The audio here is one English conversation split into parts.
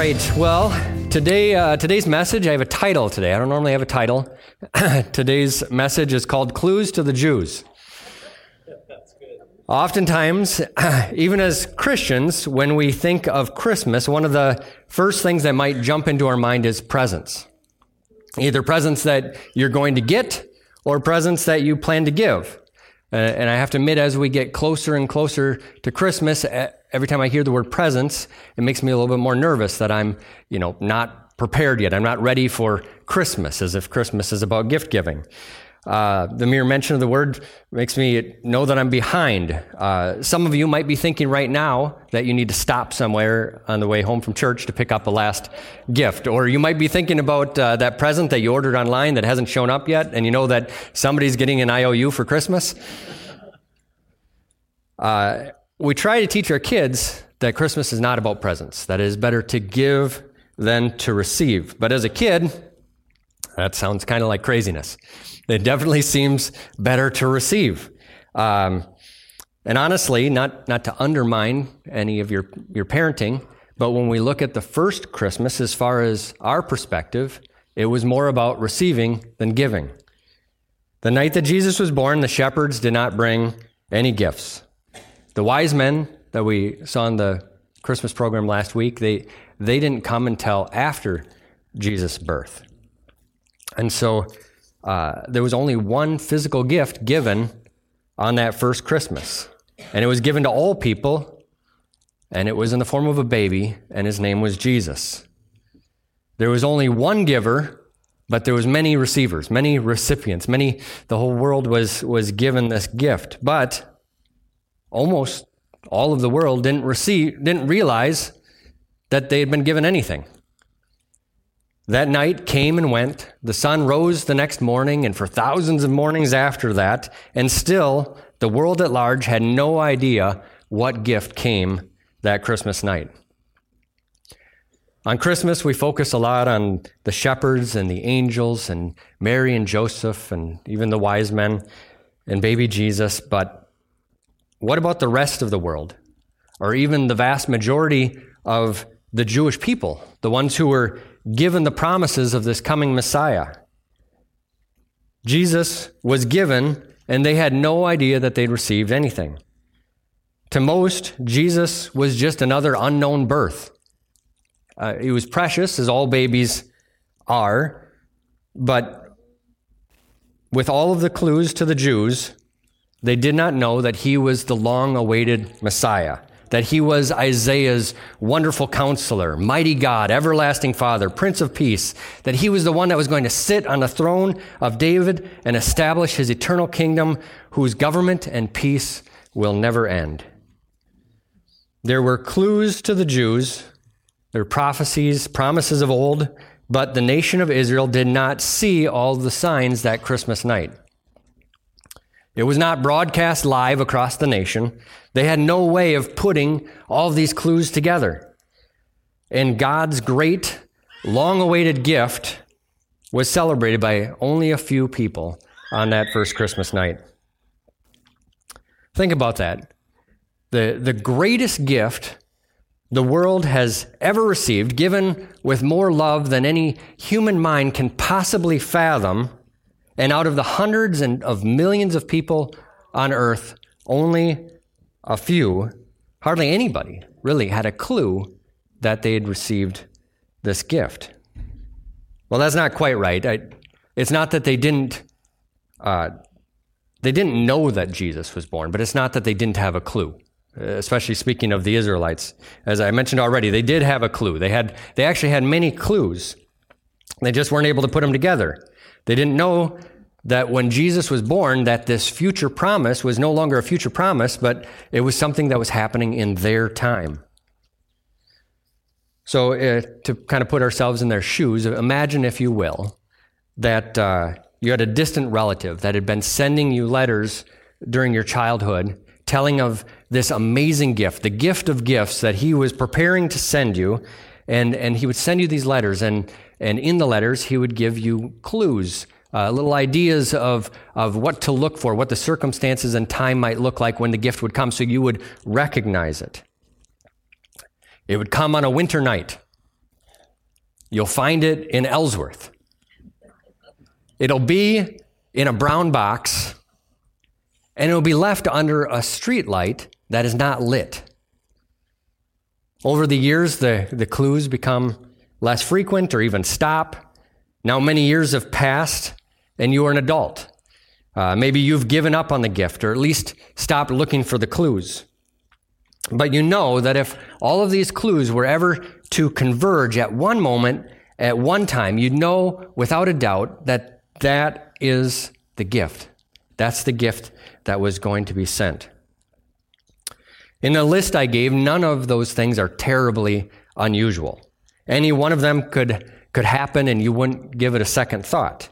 right, well, today's message, I have a title today. I don't normally have a title. Today's message is called Clues to the Jews. That's good. Oftentimes, even as Christians, when we think of Christmas, one of the first things that might jump into our mind is presents. Either presents that you're going to get or presents that you plan to give. And I have to admit, as we get closer and closer to Christmas, every time I hear the word presents, it makes me a little bit more nervous that I'm, not prepared yet. I'm not ready for Christmas, as if Christmas is about gift giving. The mere mention of the word makes me know that I'm behind. Some of you might be thinking right now that you need to stop somewhere on the way home from church to pick up a last gift. Or you might be thinking about that present that you ordered online that hasn't shown up yet, and you know that somebody's getting an IOU for Christmas. We try to teach our kids that Christmas is not about presents, that it is better to give than to receive. But as a kid, that sounds kind of like craziness. It definitely seems better to receive. And honestly, not to undermine any of your parenting, but when we look at the first Christmas, as far as our perspective, it was more about receiving than giving. The night that Jesus was born, the shepherds did not bring any gifts. The wise men that we saw in the Christmas program last week, they didn't come until after Jesus' birth. And so there was only one physical gift given on that first Christmas. And it was given to all people, and it was in the form of a baby, and his name was Jesus. There was only one giver, but there was many receivers, many recipients, the whole world was given this gift. But almost all of the world didn't realize that they had been given anything. That night came and went. The sun rose the next morning, and for thousands of mornings after that, and still the world at large had no idea what gift came that Christmas night. On Christmas, we focus a lot on the shepherds and the angels and Mary and Joseph and even the wise men and baby Jesus, but what about the rest of the world, or even the vast majority of the Jewish people, the ones who were given the promises of this coming Messiah? Jesus was given, and they had no idea that they'd received anything. To most, Jesus was just another unknown birth. He was precious, as all babies are, but with all of the clues to the Jews, they did not know that he was the long-awaited Messiah, that he was Isaiah's wonderful counselor, mighty God, everlasting Father, Prince of Peace, that he was the one that was going to sit on the throne of David and establish his eternal kingdom, whose government and peace will never end. There were clues to the Jews, their prophecies, promises of old, but the nation of Israel did not see all the signs that Christmas night. It was not broadcast live across the nation. They had no way of putting all these clues together. And God's great, long-awaited gift was celebrated by only a few people on that first Christmas night. Think about that. The greatest gift the world has ever received, given with more love than any human mind can possibly fathom, and out of the hundreds and of millions of people on earth, only a few, hardly anybody really had a clue that they had received this gift. Well, that's not quite right. It's not that they didn't know that Jesus was born, but it's not that they didn't have a clue, especially speaking of the Israelites. As I mentioned already, they did have a clue. They actually had many clues. They just weren't able to put them together. They didn't know that when Jesus was born, that this future promise was no longer a future promise, but it was something that was happening in their time. So to kind of put ourselves in their shoes, imagine, if you will, that you had a distant relative that had been sending you letters during your childhood, telling of this amazing gift, the gift of gifts that he was preparing to send you, and he would send you these letters, and in the letters, he would give you clues, little ideas of what to look for, what the circumstances and time might look like when the gift would come, so you would recognize it. It would come on a winter night. You'll find it in Ellsworth. It'll be in a brown box, and it'll be left under a street light that is not lit. Over the years, the clues become less frequent or even stop. Now many years have passed, and you are an adult. Maybe you've given up on the gift, or at least stopped looking for the clues. But you know that if all of these clues were ever to converge at one moment, at one time, you'd know without a doubt that that is the gift. That's the gift that was going to be sent. In the list I gave, none of those things are terribly unusual. Any one of them could happen, and you wouldn't give it a second thought.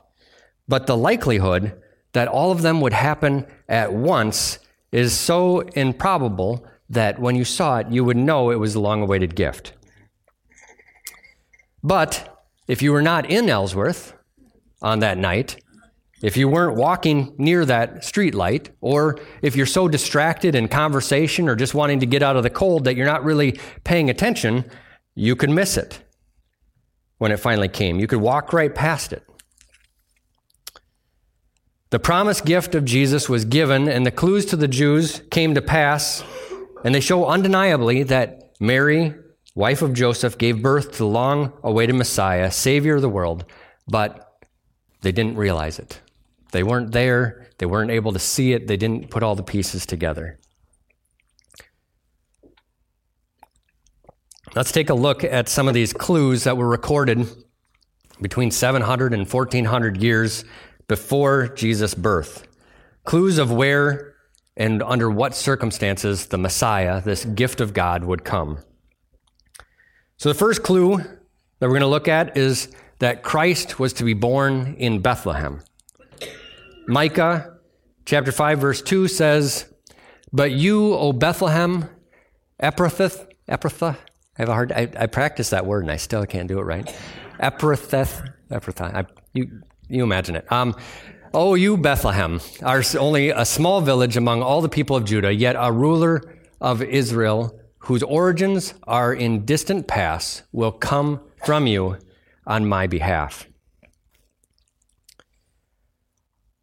But the likelihood that all of them would happen at once is so improbable that when you saw it, you would know it was the long-awaited gift. But if you were not in Ellsworth on that night, if you weren't walking near that street light, or if you're so distracted in conversation or just wanting to get out of the cold that you're not really paying attention, you could miss it when it finally came. You could walk right past it. The promised gift of Jesus was given, and the clues to the Jews came to pass, and they show undeniably that Mary, wife of Joseph, gave birth to the long-awaited Messiah, Savior of the world, but they didn't realize it. They weren't there. They weren't able to see it. They didn't put all the pieces together. Let's take a look at some of these clues that were recorded between 700 and 1400 years before Jesus' birth. Clues of where and under what circumstances the Messiah, this gift of God, would come. So the first clue that we're going to look at is that Christ was to be born in Bethlehem. Micah chapter 5, verse 2 says, "But you, O Bethlehem, Ephrathah, I practice that word and I still can't do it right. Ephrathah. You imagine it. Oh, you Bethlehem, are only a small village among all the people of Judah, yet a ruler of Israel whose origins are in distant past will come from you on my behalf."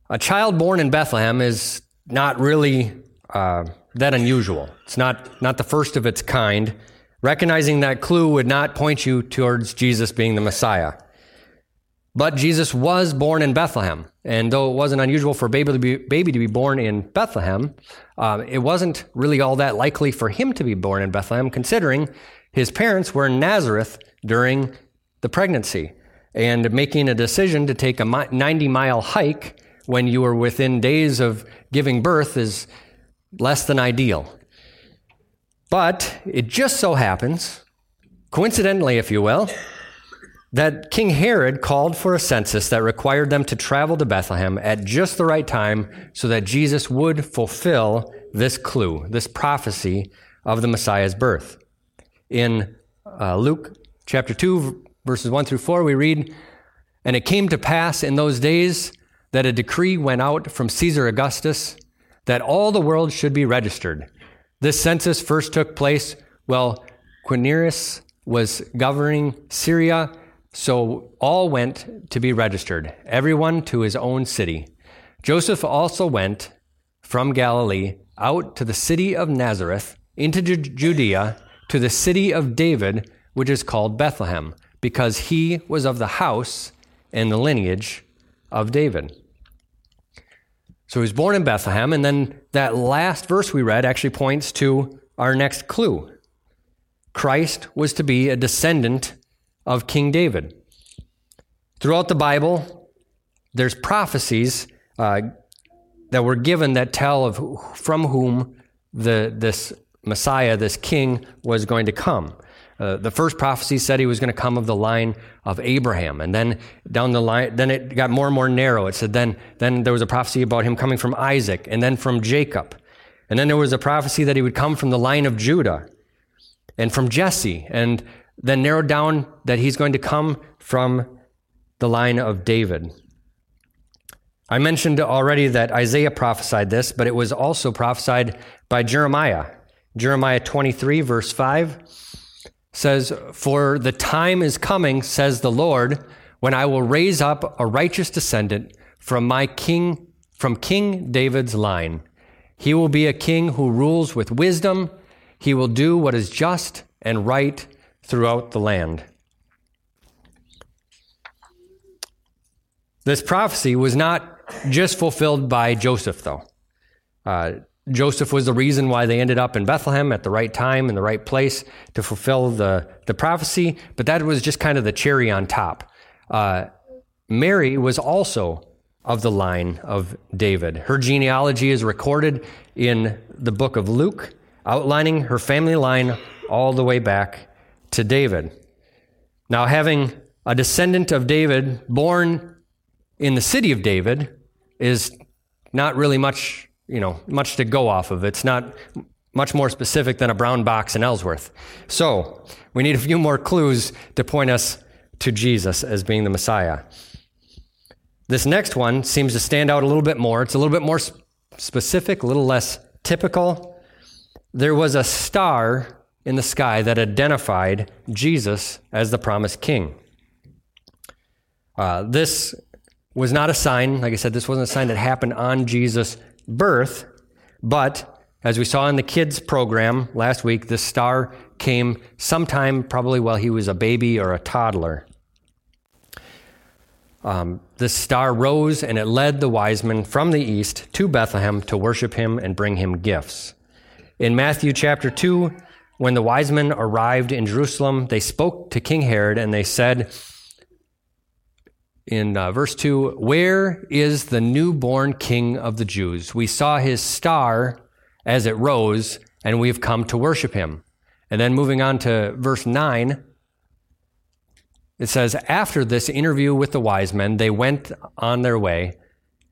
A child born in Bethlehem is not really that unusual. It's not the first of its kind. Recognizing that clue would not point you towards Jesus being the Messiah. But Jesus was born in Bethlehem, and though it wasn't unusual for a baby to be born in Bethlehem, it wasn't really all that likely for him to be born in Bethlehem, considering his parents were in Nazareth during the pregnancy, and making a decision to take a 90-mile hike when you were within days of giving birth is less than ideal. But it just so happens, coincidentally, if you will, that King Herod called for a census that required them to travel to Bethlehem at just the right time so that Jesus would fulfill this clue, this prophecy of the Messiah's birth. In Luke chapter 2, verses 1 through 4, we read, "And it came to pass in those days that a decree went out from Caesar Augustus that all the world should be registered. This census first took place while Quirinius was governing Syria, so all went to be registered, everyone to his own city. Joseph also went from Galilee out to the city of Nazareth, into Judea, to the city of David, which is called Bethlehem, because he was of the house and the lineage of David." So he was born in Bethlehem, and then that last verse we read actually points to our next clue. Christ was to be a descendant of King David. Throughout the Bible, there's prophecies that were given that tell of from whom this Messiah, this king, was going to come. The first prophecy said he was going to come of the line of Abraham, and then down the line, then it got more and more narrow. It said then there was a prophecy about him coming from Isaac, and then from Jacob, and then there was a prophecy that he would come from the line of Judah, and from Jesse, and then narrowed down that he's going to come from the line of David. I mentioned already that Isaiah prophesied this, but it was also prophesied by Jeremiah. Jeremiah 23, verse 5 says, "For the time is coming, says the Lord, when I will raise up a righteous descendant from my king, from King David's line. He will be a king who rules with wisdom. He will do what is just and right throughout the land." This prophecy was not just fulfilled by Joseph, though. Joseph was the reason why they ended up in Bethlehem at the right time and the right place to fulfill the prophecy, but that was just kind of the cherry on top. Mary was also of the line of David. Her genealogy is recorded in the book of Luke, outlining her family line all the way back to David. Now, having a descendant of David born in the city of David is not really much, much to go off of. It's not much more specific than a brown box in Ellsworth. So we need a few more clues to point us to Jesus as being the Messiah. This next one seems to stand out a little bit more. It's a little bit more specific, a little less typical. There was a star in the sky that identified Jesus as the promised king. This was not a sign. Like I said, this wasn't a sign that happened on Jesus' birth, but as we saw in the kids program last week, this star came sometime probably while he was a baby or a toddler. This star rose and it led the wise men from the east to Bethlehem to worship him and bring him gifts. In Matthew chapter 2, when the wise men arrived in Jerusalem, they spoke to King Herod and they said in verse 2, "Where is the newborn king of the Jews? We saw his star as it rose, and we've come to worship him." And then moving on to verse 9, it says, "After this interview with the wise men, they went on their way,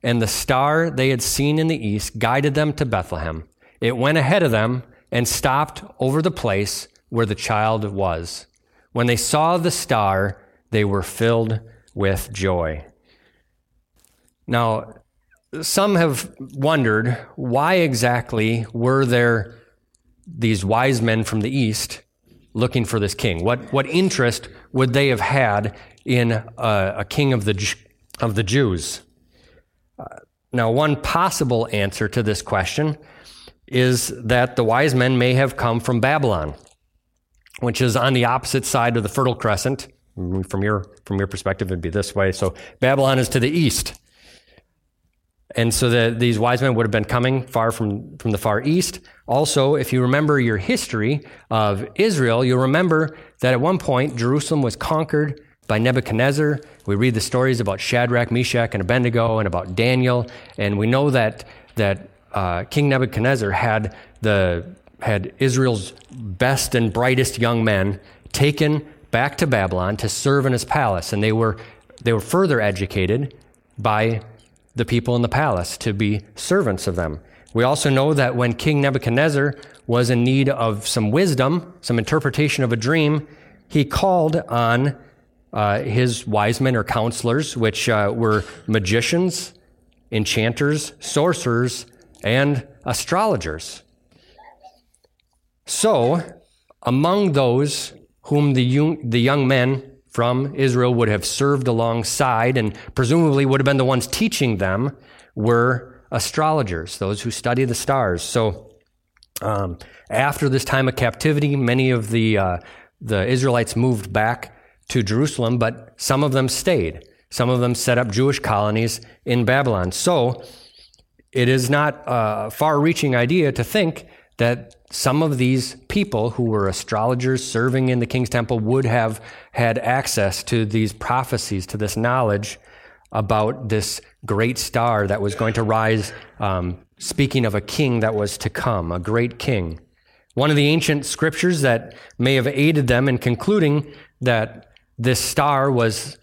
and the star they had seen in the east guided them to Bethlehem. It went ahead of them and stopped over the place where the child was. When they saw the star, they were filled with joy." Now, some have wondered why exactly were there these wise men from the east looking for this king. What interest would they have had in a king of the Jews? Now, one possible answer to this question is that the wise men may have come from Babylon, which is on the opposite side of the Fertile Crescent. From your perspective, it'd be this way. So Babylon is to the east. And so these wise men would have been coming far from the Far East. Also, if you remember your history of Israel, you'll remember that at one point, Jerusalem was conquered by Nebuchadnezzar. We read the stories about Shadrach, Meshach, and Abednego, and about Daniel. And we know that King Nebuchadnezzar had Israel's best and brightest young men taken back to Babylon to serve in his palace. And they were further educated by the people in the palace to be servants of them. We also know that when King Nebuchadnezzar was in need of some wisdom, some interpretation of a dream, he called on his wise men or counselors, which were magicians, enchanters, sorcerers, and astrologers. So, among those whom the young men from Israel would have served alongside and presumably would have been the ones teaching them were astrologers, those who study the stars. So after this time of captivity, many of the Israelites moved back to Jerusalem, but some of them stayed. Some of them set up Jewish colonies in Babylon. So it is not a far-reaching idea to think that some of these people who were astrologers serving in the king's temple would have had access to these prophecies, to this knowledge about this great star that was going to rise, speaking of a king that was to come, a great king. One of the ancient scriptures that may have aided them in concluding that this star was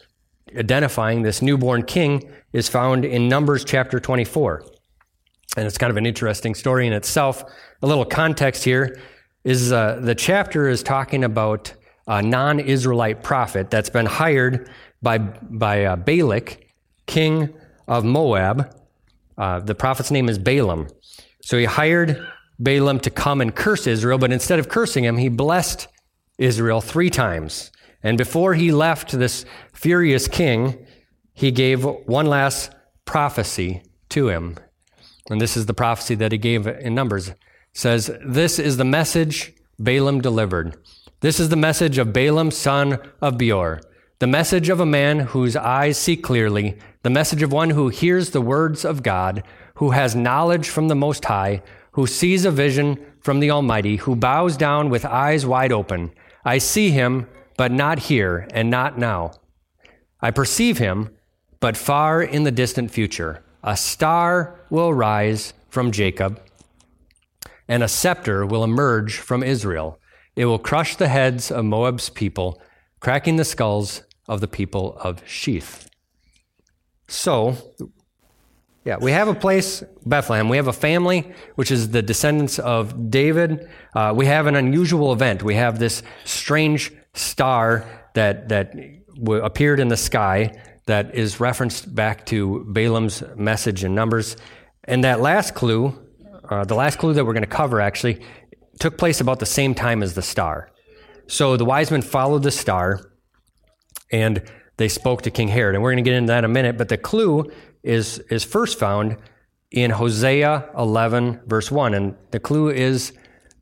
identifying this newborn king is found in Numbers chapter 24. And it's kind of an interesting story in itself. A little context here is the chapter is talking about a non-Israelite prophet that's been hired by Balak, king of Moab. The prophet's name is Balaam. So he hired Balaam to come and curse Israel, but instead of cursing him, he blessed Israel 3 times. And before he left this furious king, he gave one last prophecy to him. And this is the prophecy that he gave in Numbers. It says, "This is the message Balaam delivered. This is the message of Balaam, son of Beor, the message of a man whose eyes see clearly, the message of one who hears the words of God, who has knowledge from the Most High, who sees a vision from the Almighty, who bows down with eyes wide open. I see him, but not here and not now. I perceive him, but far in the distant future. A star will rise from Jacob, and a scepter will emerge from Israel. It will crush the heads of Moab's people, cracking the skulls of the people of Sheath." So, yeah, we have a place, Bethlehem. We have a family, which is the descendants of David. We have an unusual event. We have this strange star that appeared in the sky that is referenced back to Balaam's message in Numbers. And that last clue, the last clue that we're going to cover actually, took place about the same time as the star. So the wise men followed the star, and they spoke to King Herod. And we're going to get into that in a minute, but the clue is first found in Hosea 11, verse 1. And the clue is,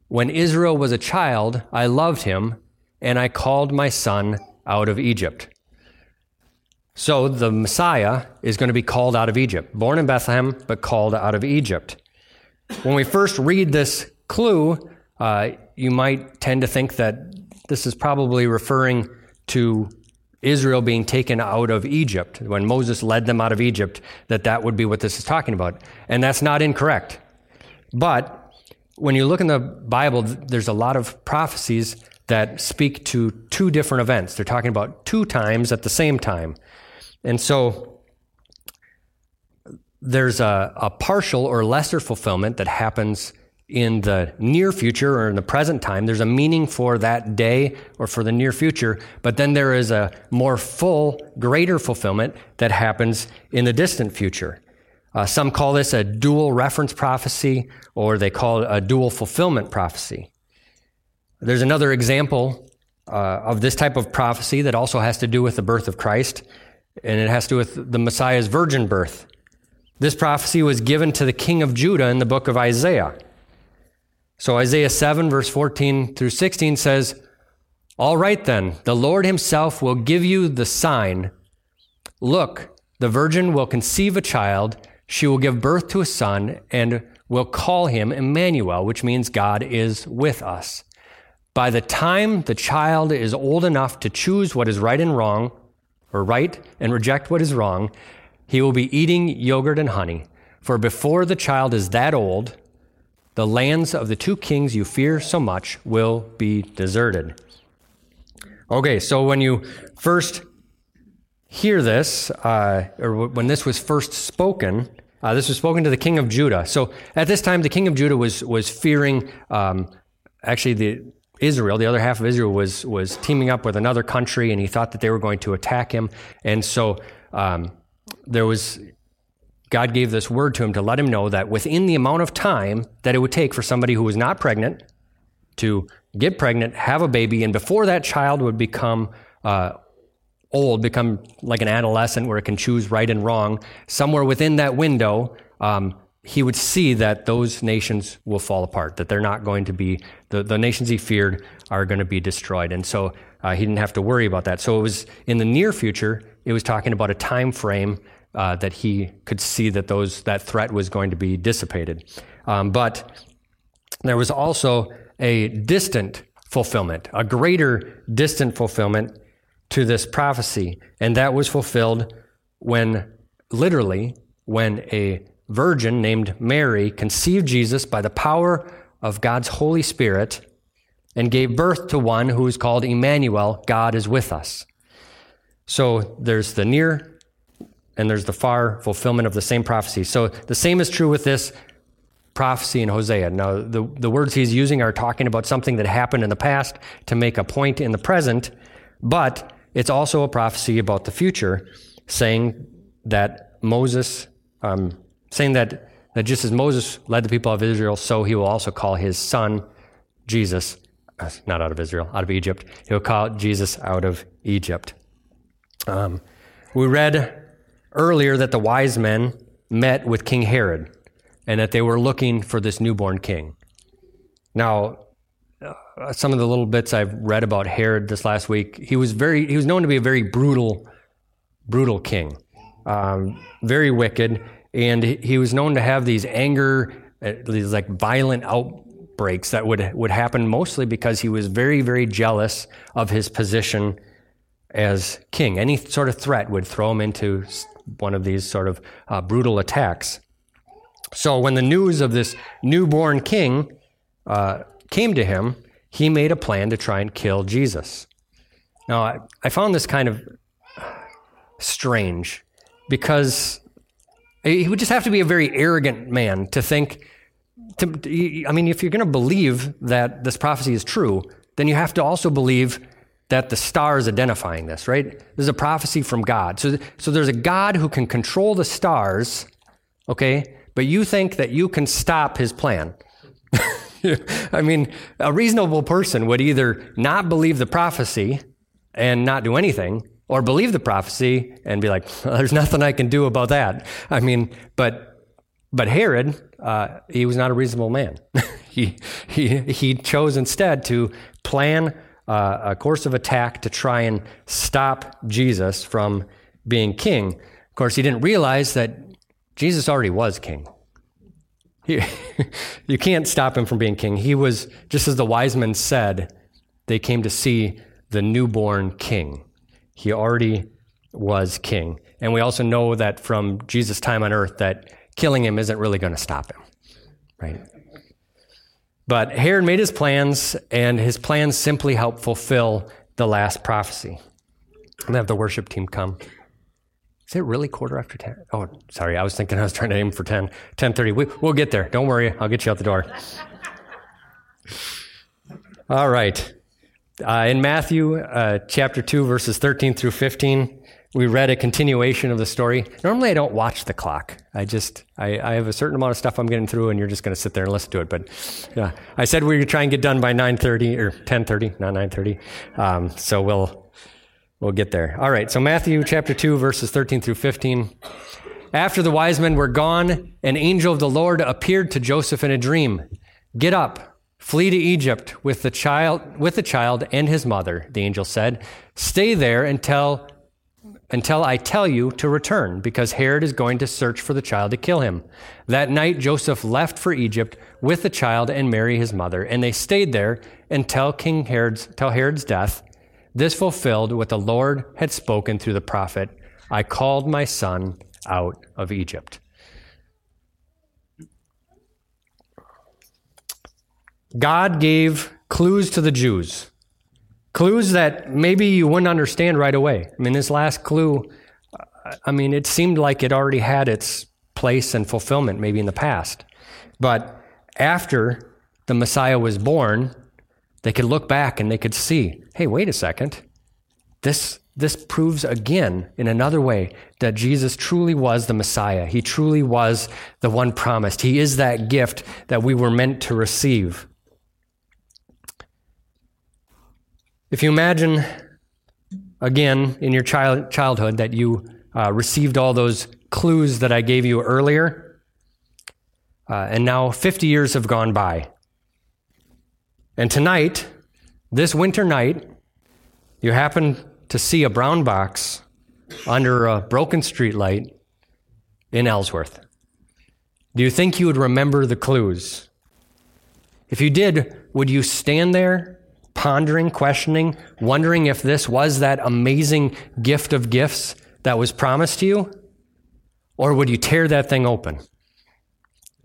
"When Israel was a child, I loved him, and I called my son out of Egypt." So the Messiah is going to be called out of Egypt, born in Bethlehem, but called out of Egypt. When we first read this clue, you might tend to think that this is probably referring to Israel being taken out of Egypt, when Moses led them out of Egypt, that would be what this is talking about. And that's not incorrect. But when you look in the Bible, there's a lot of prophecies that speak to 2 different events. They're talking about 2 times at the same time. And so there's a partial or lesser fulfillment that happens in the near future or in the present time. There's a meaning for that day or for the near future, but then there is a more full, greater fulfillment that happens in the distant future. Some call this a dual reference prophecy, or they call it a dual fulfillment prophecy. There's another example of this type of prophecy that also has to do with the birth of Christ, and it has to do with the Messiah's virgin birth. This prophecy was given to the king of Judah in the book of Isaiah. So Isaiah 7, verse 14 through 16 says, "All right then, the Lord himself will give you the sign. Look, the virgin will conceive a child. She will give birth to a son and will call him Emmanuel," which means God is with us. "By the time the child is old enough to choose what is right and wrong, or right and reject what is wrong, he will be eating yogurt and honey. For before the child is that old, the lands of the 2 kings you fear so much will be deserted." Okay, so when you first hear this, when this was first spoken, this was spoken to the king of Judah. So at this time, the king of Judah was fearing, actually Israel, the other half of Israel was teaming up with another country, and he thought that they were going to attack him. And so God gave this word to him to let him know that within the amount of time that it would take for somebody who was not pregnant to get pregnant, have a baby, and before that child would become old, become like an adolescent where it can choose right and wrong, somewhere within that window, he would see that those nations will fall apart, that they're not going to be, the nations he feared are going to be destroyed. And so he didn't have to worry about that. So it was in the near future, it was talking about a time frame that he could see that that threat was going to be dissipated. But there was also a distant fulfillment, a greater distant fulfillment to this prophecy. And that was fulfilled when a virgin named Mary conceived Jesus by the power of God's Holy Spirit and gave birth to one who is called Emmanuel, God is with us. So there's the near and there's the far fulfillment of the same prophecy. So the same is true with this prophecy in Hosea. Now, the words he's using are talking about something that happened in the past to make a point in the present, but it's also a prophecy about the future, saying that just as Moses led the people of Israel, so he will also call his son, Jesus, not out of Israel, out of Egypt. He'll call Jesus out of Egypt. We read earlier that the wise men met with King Herod and that they were looking for this newborn king. Now, some of the little bits I've read about Herod this last week, he was known to be a very brutal king, very wicked, and he was known to have these anger, these like violent outbreaks that would happen mostly because he was very, very jealous of his position as king. Any sort of threat would throw him into one of these sort of brutal attacks. So when the news of this newborn king came to him, he made a plan to try and kill Jesus. Now, I found this kind of strange because he would just have to be a very arrogant man to think, if you're going to believe that this prophecy is true, then you have to also believe that the star is identifying this, right? This is a prophecy from God. So there's a God who can control the stars, okay? But you think that you can stop his plan. I mean, a reasonable person would either not believe the prophecy and not do anything, or believe the prophecy and be like, there's nothing I can do about that. I mean, but Herod, he was not a reasonable man. He chose instead to plan a course of attack to try and stop Jesus from being king. Of course, he didn't realize that Jesus already was king. You can't stop him from being king. He was, just as the wise men said, they came to see the newborn king. He already was king. And we also know that from Jesus' time on earth that killing him isn't really going to stop him, right? But Herod made his plans, and his plans simply help fulfill the last prophecy. I'm going to have the worship team come. Is it really 10:15? Oh, sorry. I was thinking I was trying to aim for 10, 10:30. We'll get there. Don't worry. I'll get you out the door. All right. In Matthew chapter 2, verses 13 through 15, we read a continuation of the story. Normally, I don't watch the clock. I have a certain amount of stuff I'm getting through, and you're just going to sit there and listen to it. But I said we were trying to get done by 9:30 or 10:30, not 9:30. So We'll get there. All right, so Matthew chapter 2, verses 13 through 15. After the wise men were gone, an angel of the Lord appeared to Joseph in a dream. Get up, flee to Egypt with the child and his mother, the angel said. Stay there until I tell you to return, because Herod is going to search for the child to kill him. That night, Joseph left for Egypt with the child and Mary, his mother, and they stayed there until Herod's death. This fulfilled what the Lord had spoken through the prophet, I called my son out of Egypt. God gave clues to the Jews, clues that maybe you wouldn't understand right away. I mean, this last clue, it seemed like it already had its place and fulfillment maybe in the past. But after the Messiah was born, they could look back and they could see, hey, wait a second. This proves again in another way that Jesus truly was the Messiah. He truly was the one promised. He is that gift that we were meant to receive. If you imagine, again, in your childhood that you received all those clues that I gave you earlier, and now 50 years have gone by. And tonight, this winter night, you happen to see a brown box under a broken streetlight in Ellsworth. Do you think you would remember the clues? If you did, would you stand there pondering, questioning, wondering if this was that amazing gift of gifts that was promised to you? Or would you tear that thing open?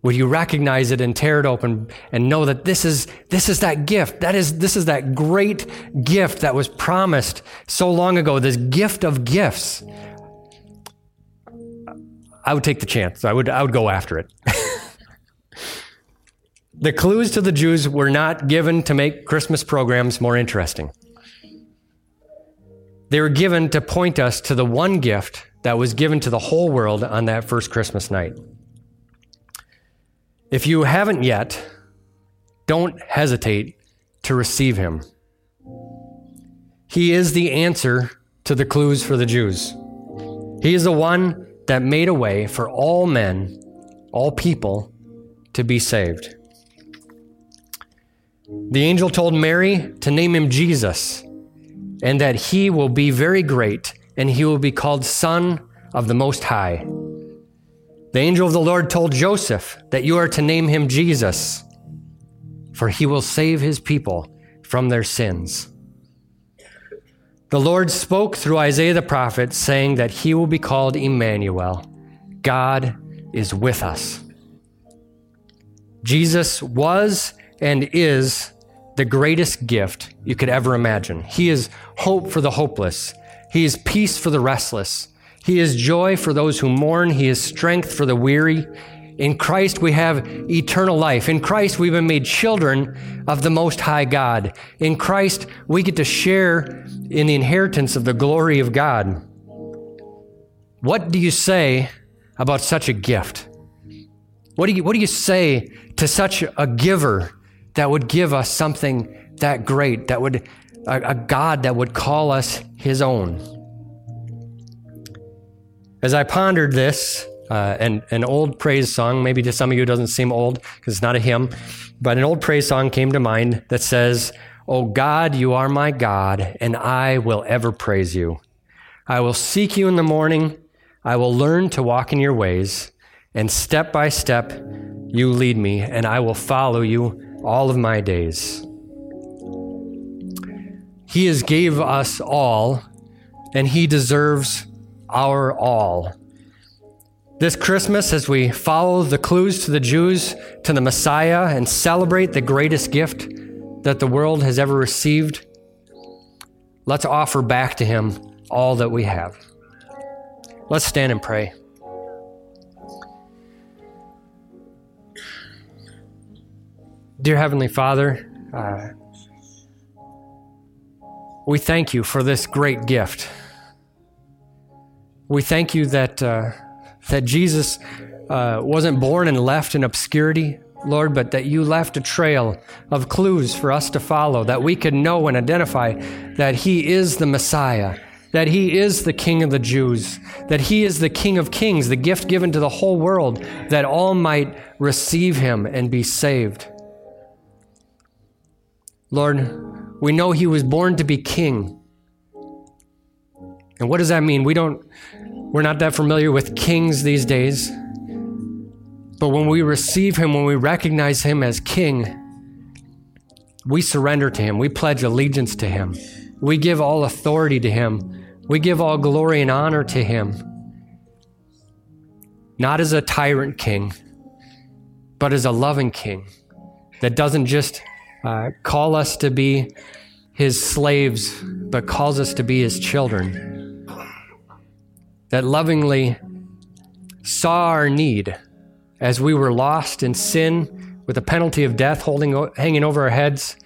Would you recognize it and tear it open and know that this is that gift? This is that great gift that was promised so long ago, this gift of gifts. I would take the chance. I would go after it. The clues to the Jews were not given to make Christmas programs more interesting. They were given to point us to the one gift that was given to the whole world on that first Christmas night. If you haven't yet, don't hesitate to receive him. He is the answer to the clues for the Jews. He is the one that made a way for all men, all people, to be saved. The angel told Mary to name him Jesus, and that he will be very great, and he will be called Son of the Most High. The angel of the Lord told Joseph that you are to name him Jesus, for he will save his people from their sins. The Lord spoke through Isaiah the prophet, saying that he will be called Emmanuel. God is with us. Jesus was and is the greatest gift you could ever imagine. He is hope for the hopeless. He is peace for the restless. He is joy for those who mourn. He is strength for the weary. In Christ, we have eternal life. In Christ, we've been made children of the Most High God. In Christ, we get to share in the inheritance of the glory of God. What do you say about such a gift? What do you say to such a giver that would give us something that great, that would a God that would call us his own? As I pondered this, and an old praise song, maybe to some of you it doesn't seem old because it's not a hymn, but an old praise song came to mind that says, "Oh God, you are my God, and I will ever praise you. I will seek you in the morning. I will learn to walk in your ways, and step by step you lead me, and I will follow you all of my days." He has gave us all, and he deserves our all. This Christmas, as we follow the clues to the Jews, to the Messiah, and celebrate the greatest gift that the world has ever received, let's offer back to him all that we have. Let's stand and pray. Dear Heavenly Father, we thank you for this great gift. We thank you that Jesus wasn't born and left in obscurity, Lord, but that you left a trail of clues for us to follow, that we could know and identify that he is the Messiah, that he is the King of the Jews, that he is the King of Kings, the gift given to the whole world, that all might receive him and be saved. Lord, we know he was born to be king. And what does that mean? We're not that familiar with kings these days. But when we receive him, when we recognize him as king, we surrender to him. We pledge allegiance to him. We give all authority to him. We give all glory and honor to him. Not as a tyrant king, but as a loving king that doesn't just call us to be his slaves, but calls us to be his children, that lovingly saw our need as we were lost in sin with the penalty of death hanging over our heads,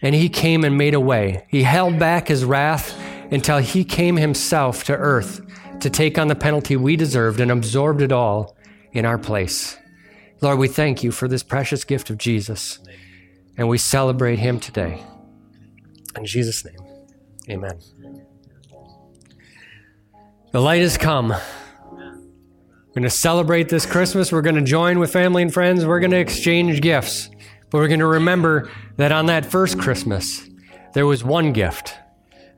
and he came and made a way. He held back his wrath until he came himself to earth to take on the penalty we deserved and absorbed it all in our place. Lord, we thank you for this precious gift of Jesus, and we celebrate him today. In Jesus' name, amen. The light has come. We're going to celebrate this Christmas. We're going to join with family and friends. We're going to exchange gifts. But we're going to remember that on that first Christmas, there was one gift,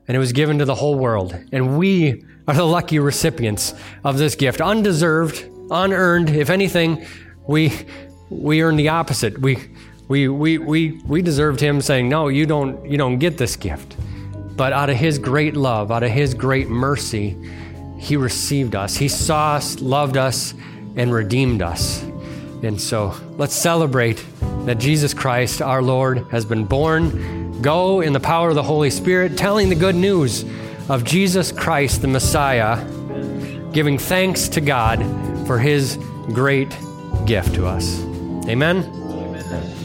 and it was given to the whole world. And we are the lucky recipients of this gift. Undeserved, unearned. If anything, we earned the opposite. We deserved him saying, "No, you don't get this gift." But out of his great love, out of his great mercy, he received us. He saw us, loved us, and redeemed us. And so let's celebrate that Jesus Christ, our Lord, has been born. Go in the power of the Holy Spirit, telling the good news of Jesus Christ, the Messiah, giving thanks to God for his great gift to us. Amen? Amen.